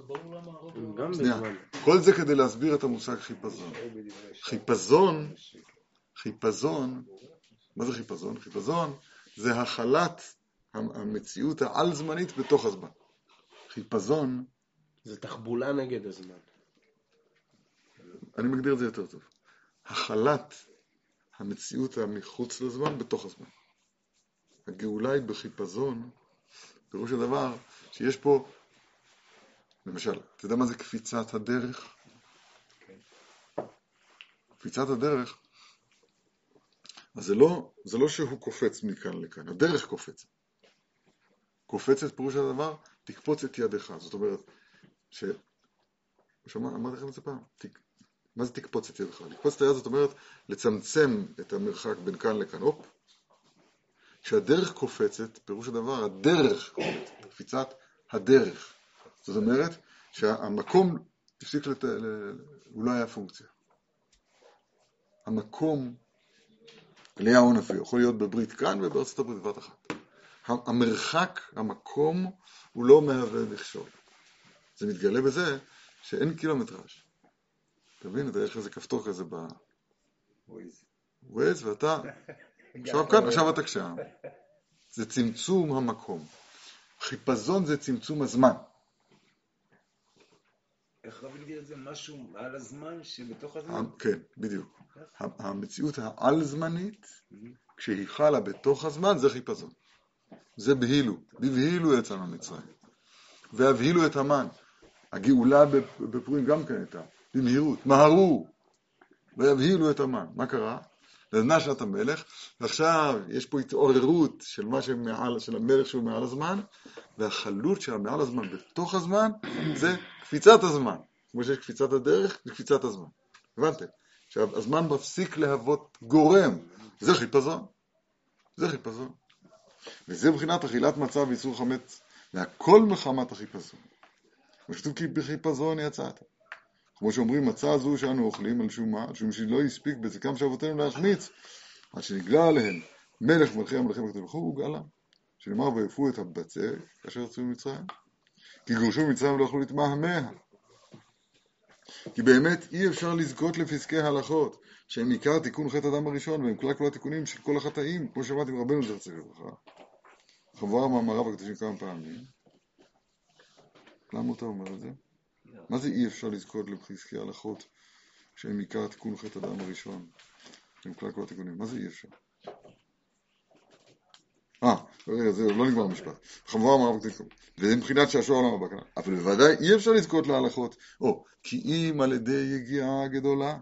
כל זה כדי להסביר את המושג חיפזון. חיפזון, חיפזון, מה זה חיפזון? חיפזון זה החלת המציאות העל-זמנית בתוך הזמן. חיפזון זה תחבולה נגד הזמן. אני מגדיר את זה יותר טוב. החלת המציאות המחוץ לזמן בתוך הזמן. הגאולה היא בחיפזון, פירוש הדבר שיש פה, למשל, אתה יודע מה זה קפיצת הדרך? Okay. קפיצת הדרך, אז זה לא שהוא קופץ מכאן לכאן, הדרך קופצת. קופצת פירוש הדבר, תקפוץ את ידך. זאת אומרת, אמרתי לכם את זה פעם, מה זה תקפוץ את ידך? לקפוץ את היד זאת אומרת לצמצם את המרחק בין כאן לכאן. אופ. כשהדרך קופצת, פירוש הדבר, הדרך קופצת. קפיצת הדרך. זאת אומרת שהמקום תפסיק הוא לא היה פונקציה. המקום עליה עונפי. יכול להיות בברית כאן ובארצות הברית בת אחת. המרחק, המקום, הוא לא מהווה נחשוב. זה מתגלה בזה שאין קילומטראז'. תבין, אתה יש איזה כפתור כזה ב-Waze, ואתה עכשיו כאן, עכשיו אתה כשם. זה צמצום המקום. חיפזון זה צמצום הזמן. איך רבי נגיד את זה? משהו מעל הזמן שבתוך הזמן? כן, בדיוק. המציאות העל-זמנית, כשהיא חלה בתוך הזמן, זה חיפזון. זה בהילו. בבהילו יצאנו מצרים. והבהילו את המן. הגאולה בפורים גם כן הייתה. במהירות, מהרו, והבהילו את המן. מה קרה? לנשת המלך, ועכשיו יש פה התעוררות של מה שמעל, של המלך שהוא מעל הזמן, והחלות של המעל הזמן בתוך הזמן, זה קפיצת הזמן. כמו שיש קפיצת הדרך, זה קפיצת הזמן. הבנתם? שהזמן מפסיק להוות גורם. זה חיפזון. זה חיפזון. וזה מבחינת אכילת מצה ואיסור חמץ, והכל מחמת החיפזון. ושתוב כי בחיפזון יצאת. כמו שאומרים, מצה הזו שאנו אוכלים על שום מה, על שום שלא יספיק בצקם שאבותינו להחמיץ, עד שנגלה עליהם מלך מלכי המלכים וכתב וכו' הוגעלה, שנאמר ויפו את הבצק כאשר יצאו ממצרים, כי גורשו ממצרים לא יכלו להתמהמה. כי באמת אי אפשר לזכות לפסקי הלכות, שהם עיקר תיקון חטא אדם הראשון, והם כלל כל התיקונים של כל החטאים, כמו שמעתי ברבנו זכר צדיק לברכה. חבר מאמריו הקדושים כמה פעמים. למה אתה אומר את זה? מה זה אי אפשר לזכות לפסקי הלכות שהם עיקר תיקון חטא אדם הראשון? הם כלל כל התיקונים. מה זה אי אפשר? רגע, זה לא נגמר המשפט. חמורה אמרה בקטיקום. וזה מבחינת שהשואר עולם הבא כאן. אבל בוודאי אי אפשר לזכות להלכות. כי אם על ידי יגיעה גדולה,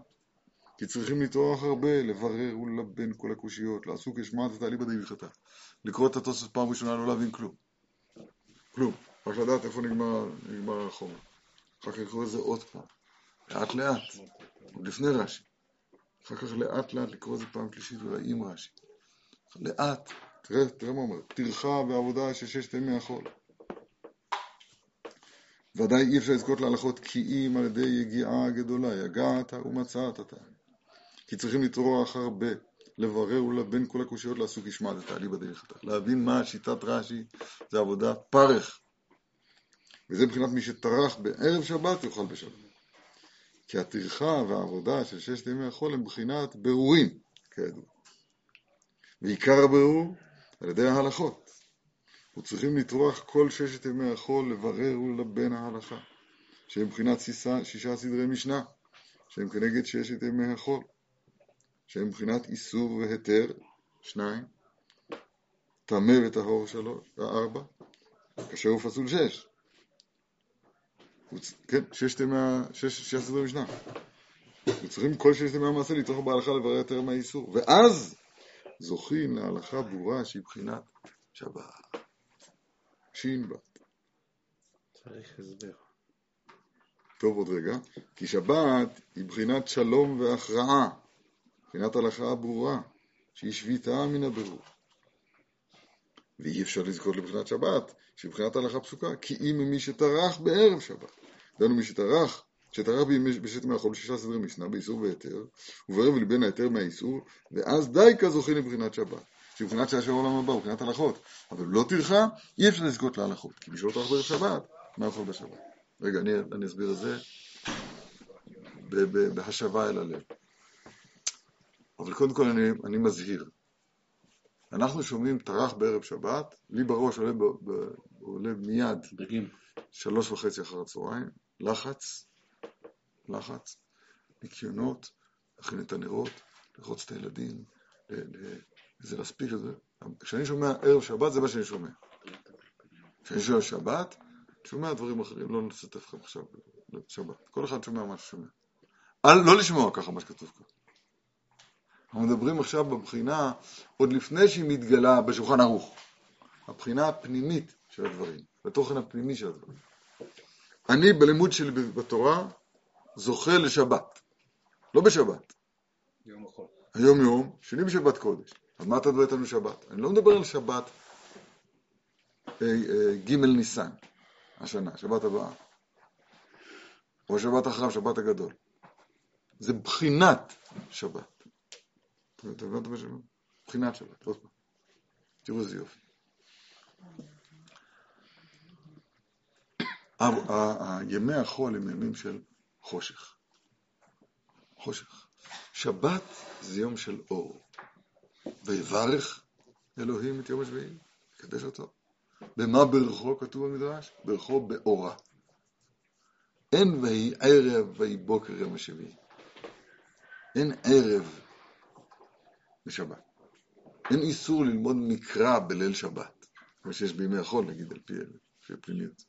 כי צריכים לתרוח הרבה, לברר ולבן כל הקושיות, לעסוק ישמעת את העלי בדי וחטא. לקרוא את התוספות פעם ראשונה, לא להבין כלום. כלום. רק לדעת איפה נגמר החומר. אחר כך לקרוא את זה עוד פעם, לאט לאט, עוד לפני רש"י. אחר כך לאט לאט לקרוא את זה פעם שלישית אולי עם רש"י. לאט, תראה מה אומר, תרחה ועבודה שששת ימי החול. ודאי אי אפשר לזכות להלכות כי אם על ידי יגיעה גדולה, יגעת ומצאת אתה. כי צריכים לטרוח הרבה, לברר ולבן כל הקושיות לעסוק ישמעת את העלי בדרך אתה. להבין מה שיטת רש"י זה עבודה פרך. וזה מבחינת מי שטרח בערב שבת יאכל בשבת. כי הטרחה והעבודה של ששת ימי החול הם בחינת ברורים, כידוע. ועיקר הברור על ידי ההלכות. וצריכים לטרוח כל ששת ימי החול לברר ולבן ההלכה. שהם מבחינת שישה סדרי משנה. שהם כנגד ששת ימי החול. שהם מבחינת איסור והיתר, 2. טמא וטהור 4. כשר ופסול 6. כן, ששת סדרי משנה. וצריכים כל ששת ימי המעשה לתרוח בהלכה לברר יותר מהאיסור. ואז זוכים להלכה ברורה שהיא בחינת שבת. שין בת. צריך הסבר. טוב, עוד רגע. כי שבת היא בחינת שלום והכרעה, בחינת הלכה ברורה, שהיא שביטה מן הברור. ואי אפשר לזכות לבחינת שבת, שבחינת הלכה פסוקה, כי אם מי שטרח בערב שבת, דנו מי שטרח, שטרח בשת מהחול שישה סדרי משנה, באיסור והיתר, וברב לבין היתר מהאיסור, ואז די כזוכה לבחינת שבת. שבחינת שעשר העולם הבא, ובחינת הלכות. אבל לא תרחה, אי אפשר לזכות להלכות, כי בשביל תרח בערב שבת, מה יכול בשבת? רגע, אני אסביר את זה בהשבה אל הלב. אבל קודם כל אני מזהיר. אנחנו שומעים תרח בערב שבת, לי בראש עולה מיד 3:30 אחר הצהריים, לחץ, ניקיונות, להכין את הנרות, לרחוץ את הילדים, זה להספיק את זה. כשאני שומע ערב שבת, זה מה שאני שומע. כשאני שומע שבת, שומע דברים אחרים, לא נצטף לכם עכשיו לשבת. כל אחד שומע מה ששומע. לא לשמוע ככה מה שכתוב כאן. אנחנו מדברים עכשיו בבחינה, עוד לפני שהיא מתגלה בשולחן ערוך. הבחינה הפנימית של הדברים, התוכן הפנימי של הדברים. אני בלימוד שלי בתורה, זוכה לשבת. לא בשבת. יום החול. היום יום, שני בשבת קודש. אז מה אתה מדבר איתנו שבת? אני לא מדבר על שבת ג' ניסן, השנה, שבת הבאה. או שבת אחריו, שבת הגדול. זה בחינת שבת. אתה מבין את מה שבת? בחינת שבת. עוד פעם. תראו איזה יופי. ימי החול הם ימים של חושך. חושך. שבת זה יום של אור. ויברך אלוהים את יום השביעי, יקדש אותו. במה ברכו כתוב במדרש? ברכו באורה. אין ויהי ערב ויהי בוקר יום השביעי. אין ערב בשבת. אין איסור ללמוד מקרא בליל שבת. כמו שיש בימי החול, נגיד, על פי פליליות.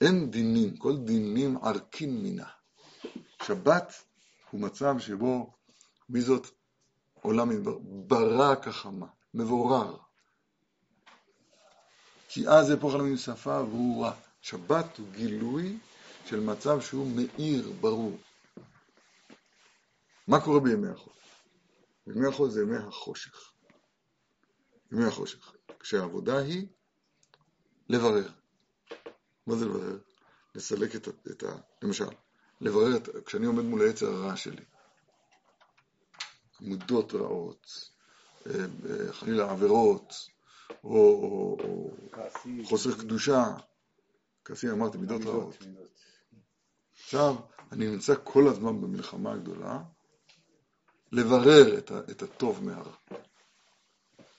אין דינים, כל דינים ערכים מינה. שבת הוא מצב שבו מי זאת עולם מדבר, ברא כחמה, מבורר. כי אז זה פה חלמים שפה ברורה. שבת הוא גילוי של מצב שהוא מאיר, ברור. מה קורה בימי החול? בימי החול זה ימי החושך. ימי החושך. כשהעבודה היא לברר. מה זה לברר? לסלק למשל, לברר כשאני עומד מול היצר הרע שלי. עמודות רעות, חלילה עבירות, או חוסר קדושה. כעסים, אמרתי, מידות רעות. עכשיו, אני נמצא כל הזמן במלחמה הגדולה, לברר את הטוב מהרע.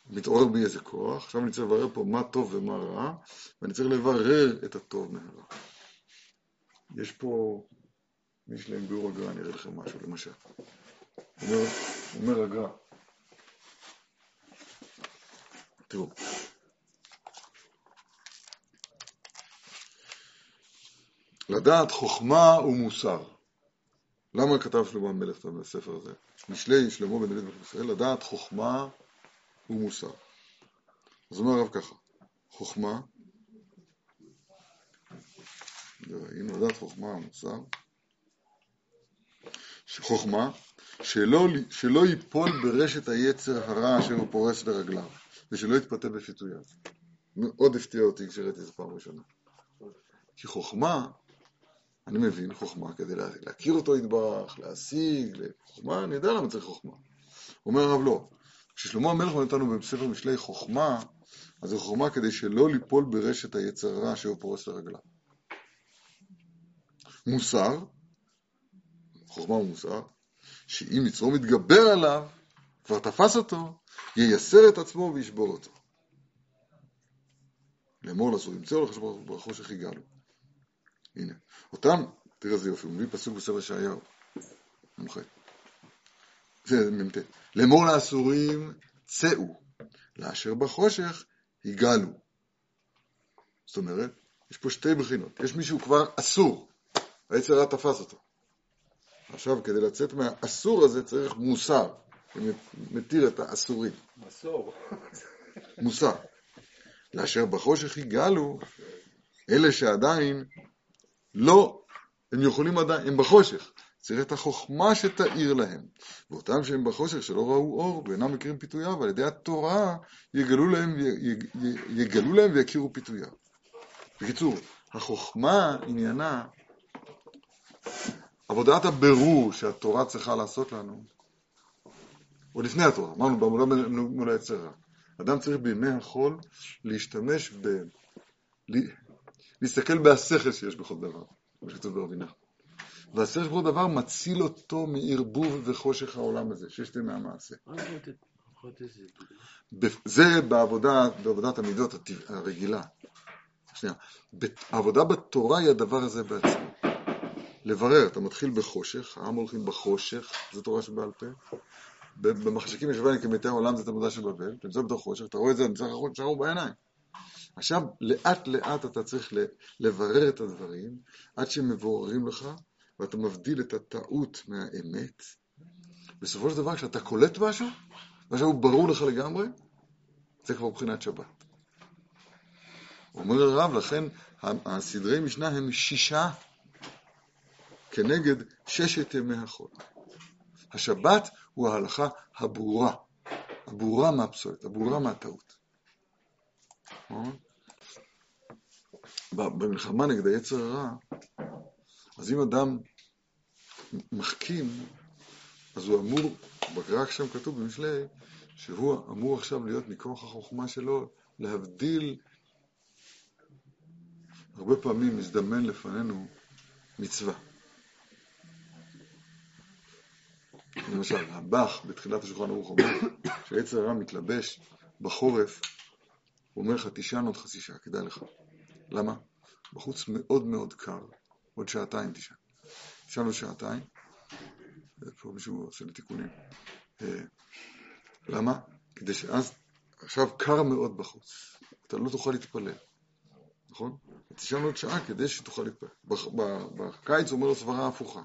מתעורר בי איזה כוח, עכשיו אני צריך לברר פה מה טוב ומה רע, ואני צריך לברר את הטוב מהרע. יש פה משלם ביור הגרע, אני אראה לכם משהו, למשל. אומר הגרע. תראו. לדעת חוכמה ומוסר. למה כתב שלמה המלך בספר הזה? משלי שלמה בן דוד מלך ישראל, לדעת חוכמה ומוסר. אז אומר הרב ככה, חוכמה, ראינו, לדעת חוכמה ומוסר, חוכמה, שלא ייפול ברשת היצר הרע אשר הוא פורס לרגליו, ושלא יתפתה בפיתוייו. מאוד הפתיע אותי כשראיתי זה פעם ראשונה. כי חוכמה, אני מבין חוכמה כדי להכיר אותו יתברך, להשיג, חוכמה, אני יודע למה צריך חוכמה. אומר הרב לא, כששלמה המלך נתנו בספר משלי חוכמה, אז זה חוכמה כדי שלא ליפול ברשת היצר הרע שהוא פורס לרגליו. מוסר, חוכמה ומוסר, שאם יצרו מתגבר עליו, כבר תפס אותו, ייסר את עצמו וישבור אותו. לאמור לעשור, ימצאו לך שבחושך יגאלו. הנה, אותם, תראה זה יופי, הוא מביא פסוק בספר ישעיהו. מומחה. זה ממתה. לאמור לאסורים צאו, לאשר בחושך יגאלו. זאת אומרת, יש פה שתי בחינות. יש מישהו כבר אסור, היצר הרע תפס אותו. עכשיו, כדי לצאת מהאסור הזה צריך מוסר. הוא מתיר את האסורים. מסור. מוסר. לאשר בחושך יגאלו, אלה שעדיין לא, הם יכולים עדיין, הם בחושך. צריך את החוכמה שתאיר להם. ואותם שהם בחושך שלא ראו אור ואינם מכירים פיתויו, על ידי התורה יגלו להם ויכירו פיתויו. בקיצור, החוכמה עניינה, עבודת הבירור שהתורה צריכה לעשות לנו, או לפני התורה, אמרנו בעמודה מול היצרה, אדם צריך בימי החול להשתמש להסתכל בהשכל שיש בכל דבר, כמו שכתוב ברבינה. והשכל בכל דבר מציל אותו מערבוב וחושך העולם הזה, שיש לי מהמעשה. זה בעבודת המידות הרגילה. שנייה, העבודה בתורה היא הדבר הזה בעצמו. לברר, אתה מתחיל בחושך, העם הולכים בחושך, זו תורה שבעל פה. במחשכים ישביים כמתי העולם, זו תמודה שבבל, אתה נמצא בתוך חושך, אתה רואה את זה, נמצא חושך, שערו בעיניים. עכשיו, לאט לאט אתה צריך לברר את הדברים, עד שהם מבוררים לך, ואתה מבדיל את הטעות מהאמת. בסופו של דבר, כשאתה קולט משהו, משהו ברור לך לגמרי, זה כבר בחינת שבת. אומר הרב, לכן הסדרי משנה הם 6 כנגד 6 ימי החול. השבת הוא ההלכה הברורה. הברורה מהפסולת, הברורה מהטעות. במלחמה נגד היצר הרע, אז אם אדם מחכים, אז הוא אמור, רק שם כתוב במשלי, שהוא אמור עכשיו להיות מכוח החוכמה שלו, להבדיל. הרבה פעמים מזדמן לפנינו מצווה. למשל, הבח בתחילת השולחן ערוך אומר, כשהיצר הרע מתלבש בחורף, הוא אומר לך, תישן עוד חסישה, כדאי לך. למה? בחוץ מאוד מאוד קר, עוד שעתיים תישן. תישן עוד שעתיים, פה מישהו עושה לי תיקונים. למה? כדי שאז, עכשיו קר מאוד בחוץ, אתה לא תוכל להתפלל. נכון? תישן עוד שעה כדי שתוכל להתפלל. בקיץ הוא אומר לו סברה הפוכה.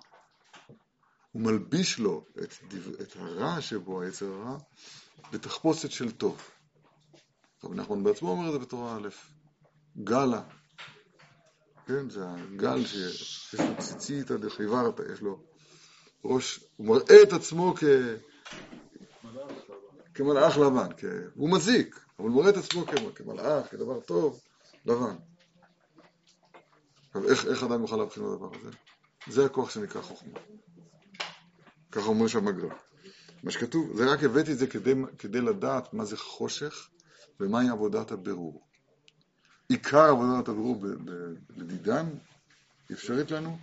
הוא מלביש לו את הרע שבו היצר הרע, בתחפושת של טוב. טוב, נחמן בעצמו אומר את זה בתורה א', גלה. כן, זה הגל שיש לו ציצית עד חיוורת, יש לו ראש, הוא מראה את עצמו כמלאך לבן. הוא מזיק, אבל הוא מראה את עצמו כמלאך, כדבר טוב, לבן. עכשיו, איך אדם יוכל להבחין לדבר הזה? זה הכוח שנקרא חוכמה. ככה אומר שם הגר"א. מה שכתוב, זה רק הבאתי את זה כדי לדעת מה זה חושך, ומהי עבודת הבירור. עיקר עבודת הבירור בדידן, אפשרית לנו,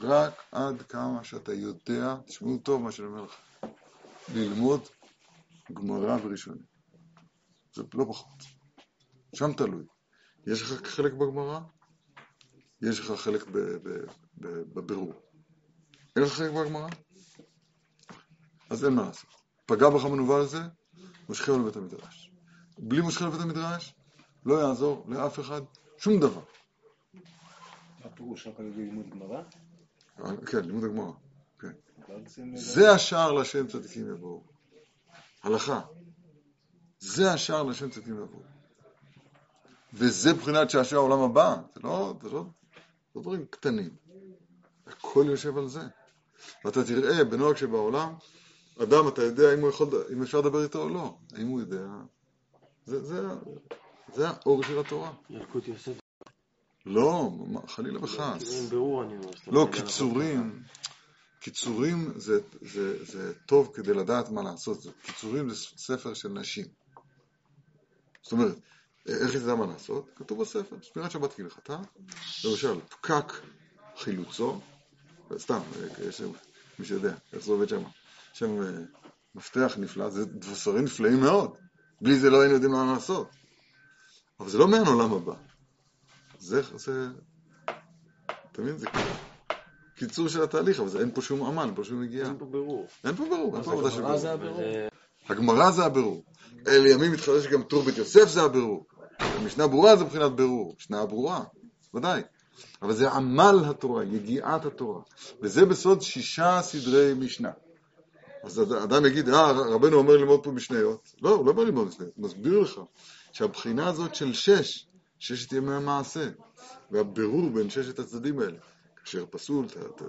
רק עד כמה שאתה יודע, תשמעו טוב מה שאני אומר לך, ללמוד גמרא וראשונים. זה לא פחות. שם תלוי. יש לך חלק בגמרא, יש לך חלק בבירור. אין לך חלק בגמרא? אז אין מה לעשות. פגע בך מנובל הזה, מושכהו לבית המדרש. בלי מושכהו לבית המדרש, לא יעזור לאף אחד שום דבר. הפירוש רק על ידי לימוד גמרא? כן, לימוד הגמרא. זה השער לשם צדיקים יבואו. הלכה. זה השער לשם צדיקים יבואו. וזה בחינת שעשוע העולם הבא. זה לא דברים קטנים. הכל יושב על זה. ואתה תראה בנוהג שבעולם, אדם, אתה יודע אם אפשר לדבר איתו או לא. האם הוא יודע? זה האור של התורה. ילקוט יוסף. לא, חלילה וחס. לא, קיצורים. קיצורים זה טוב כדי לדעת מה לעשות. קיצורים זה ספר של נשים. זאת אומרת, איך ידע מה לעשות? כתוב בספר. שמירת שבת כהלכתה. למשל, פקק חילוצו. סתם, מי שיודע, איך זה עובד שם. שם מפתח נפלא, זה דבשרים נפלאים מאוד. בלי זה לא היינו יודעים מה לעשות. אבל זה לא מעין עולם הבא. זה תמיד זה קיצור של התהליך, אבל אין פה שום עמל, אין פה שום נגיעה. אין פה ברור. אין פה ברור, אין פה עבודה של ברור. הגמרא זה הברור. אל ימים מתחדש גם טור בית יוסף זה הברור. משנה ברורה זה מבחינת ברור. משנה ברורה, ודאי. אבל זה עמל התורה, יגיעת התורה. וזה בסוד 6 סדרי משנה. אז אדם יגיד, רבנו אומר ללמוד פה משניות. לא, הוא לא בא ללמוד משניות. הוא מסביר לך שהבחינה הזאת של 6, ששת ימי המעשה, והבירור בין ששת הצדדים האלה, כאשר פסול,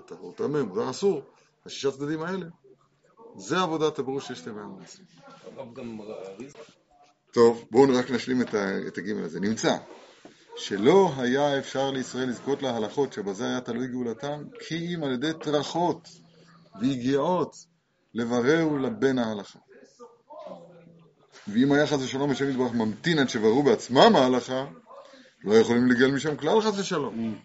טהור, טמא, מותר, אסור, השישה הצדדים האלה, זה עבודת הבירור ששת ימי המעשה. טוב, בואו רק נשלים את הגימל הזה. נמצא שלא היה אפשר לישראל לזכות להלכות שבזה היה תלוי גאולתם, כי אם על ידי טרחות והגיעות לברר ולבן ההלכה. ואם היה חס ושלום השם יתברך ממתין עד שברו בעצמם ההלכה, לא יכולים לגאל משם כלל חס ושלום.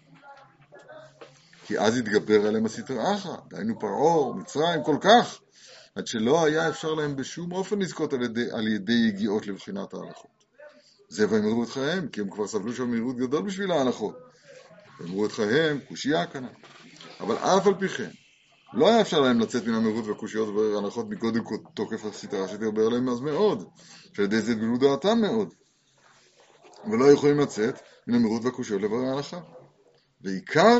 כי אז התגבר עליהם הסתר אחרא, דהיינו פרעה, מצרים, כל כך, עד שלא היה אפשר להם בשום אופן לזכות על ידי יגיעות לבחינת ההלכות. זה ואמרו את חייהם, כי הם כבר סבלו שם מהירות גדול בשביל ההלכות. ואמרו את חייהם, קושייה כאן. אבל אף על פי כן, לא היה אפשר להם לצאת מן המהירות והקושיות וההלכות מקודם תוקף הסתרה שתגבר עליהם אז מאוד, שעל ידי זה גילו דעתם מאוד. ולא יכולים לצאת מן המהירות והקושיות לברר ההלכה. בעיקר,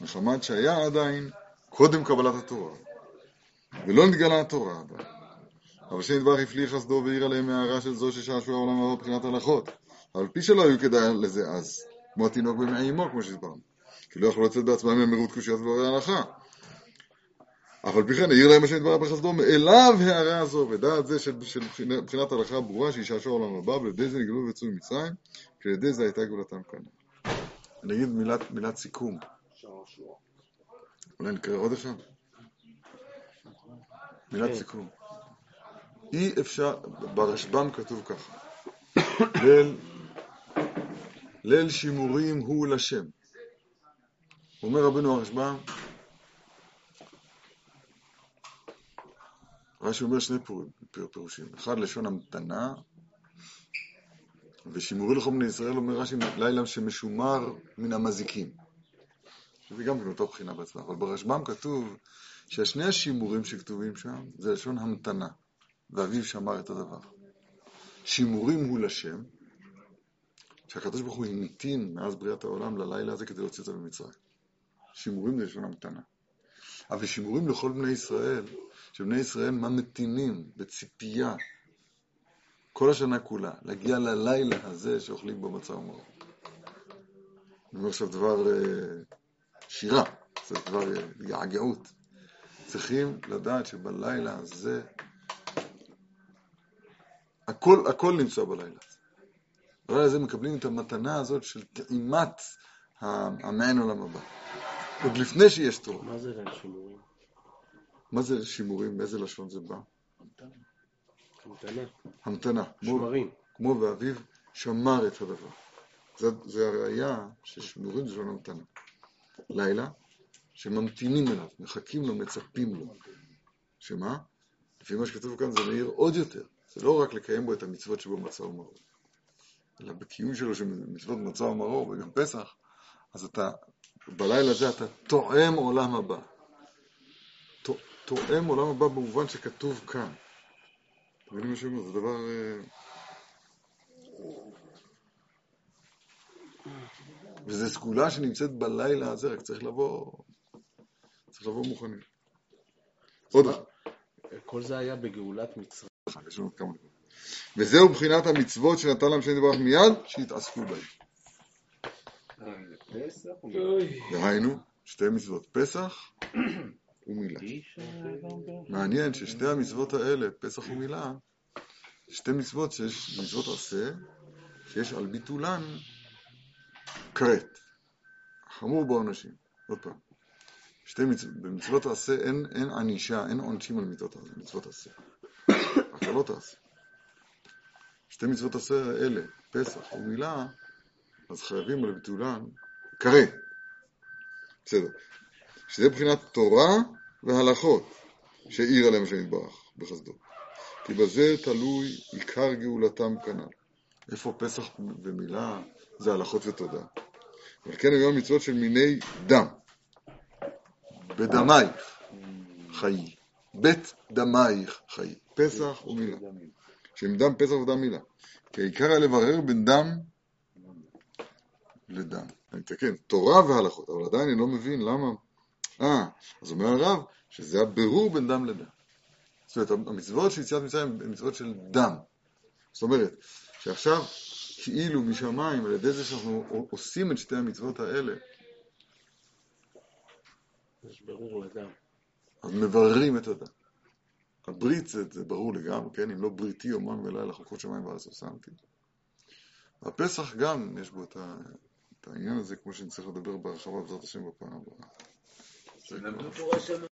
מחמת שהיה עדיין קודם קבלת התורה. ולא נתגלה התורה הבאה. אבל שנדבר הפליח חסדו והעיר עליהם מהערה של זו ששעשוע העולם הבא בבחינת הלכות. אבל פי שלא היו כדאי לזה אז, כמו התינוק במעי אמו, כמו שהסברנו. כי לא יכלו לצאת בעצמם מהמרות קושיות וברי ההלכה. אבל פי כן, העיר להם השנדבר בחסדו מאליו הערה הזו, ודעת זה של בחינת הלכה ברורה שהיא שעשוע העולם הבא, ולדי זה נגלו ויצאו ממצרים, כלדי זה הייתה גבלתם כאן. אני אגיד מילת סיכום. אולי נקרא עוד אחד? מילת סיכום. אי אפשר, ברשב"ם כתוב ככה, ליל שימורים הוא לשם. אומר רבנו הרשב"ם, רש"י אומר שני פירושים, אחד לשון המתנה, ושימורי לחום לישראל אומר רש"י לילה שמשומר מן המזיקים. שזה גם בנות הבחינה בעצמה, אבל ברשב"ם כתוב שהשני השימורים שכתובים שם זה לשון המתנה. ואביו שמר את הדבר. שימורים הוא לשם, שהקדוש ברוך הוא המתין מאז בריאת העולם ללילה הזה כדי להוציא אותה ממצרים. שימורים זה לשון המתנה. אבל שימורים לכל בני ישראל, שבני ישראל ממתינים בציפייה כל השנה כולה, להגיע ללילה הזה שאוכלים במצה ומרור. אני אומר עכשיו דבר שירה, זה דבר געגעות. צריכים לדעת שבלילה הזה הכל נמצא בלילה. בלילה הזה מקבלים את המתנה הזאת של טעימת המעין עולם הבא. עוד לפני שיש תורה. מה זה שימורים? מה זה שימורים? מאיזה לשון זה בא? המתנה. המתנה. שמרים. כמו ואביו שמר את הדבר. זה הראייה ששימורים זה לא המתנה. לילה שממתינים אליו, מחכים לו, מצפים לו. שמה? לפי מה שכתוב כאן זה מהיר עוד יותר. זה לא רק לקיים בו את המצוות שבו מצה ומרור, אלא בקיום שלו שמצוות מצה ומרור וגם פסח, אז אתה, בלילה הזה אתה תואם עולם הבא. תואם עולם הבא במובן שכתוב כאן. אתם מבינים מה שאומר? זה דבר... וזו סגולה שנמצאת בלילה הזה, רק צריך לבוא מוכנים. עוד אחד. כל זה היה בגאולת מצרים. וזהו בחינת המצוות שנתן להם שם יתברך מיד שהתעסקו בהם. דהיינו שתי מצוות פסח ומילה. מעניין ששתי המצוות האלה, פסח ומילה, שתי מצוות שיש מצוות עשה שיש על ביטולן כרת. חמור בעונשים. עוד פעם. במצוות עשה אין ענישה, אין עונשים על מצוות עשה. אתה לא תעשה. שתי מצוות עשה אלה, פסח ומילה, אז חייבים על ביטולן קרא. בסדר. שזה בחינת תורה והלכות שהעיר עליהם שנתברך בחסדו. כי בזה תלוי עיקר גאולתם כנ"ל. איפה פסח ומילה? זה הלכות ותודה. אבל כן היום מצוות של מיני דם. בדמייך חיי. בית דמייך חיי. פסח ומילה. שהם דם פסח ודם מילה. כי העיקר היה לברר בין דם לדם. אני מתקן, תורה והלכות, אבל עדיין אני לא מבין למה. אז אומר הרב שזה הבירור בין דם לדם. זאת אומרת, המצוות של יציאת מצרים הן מצוות של דם. זאת אומרת, שעכשיו כאילו משמיים, על ידי זה שאנחנו עושים את שתי המצוות האלה. יש ברור לדם. אז מבררים את הדם. הברית זה ברור לגמרי, כן? אם לא בריתי אומן ואלי לחוקות שמיים ועל סוסמתי. הפסח גם יש בו את העניין הזה, כמו שנצטרך לדבר ברחבה, בעזרת השם בפעם הבאה.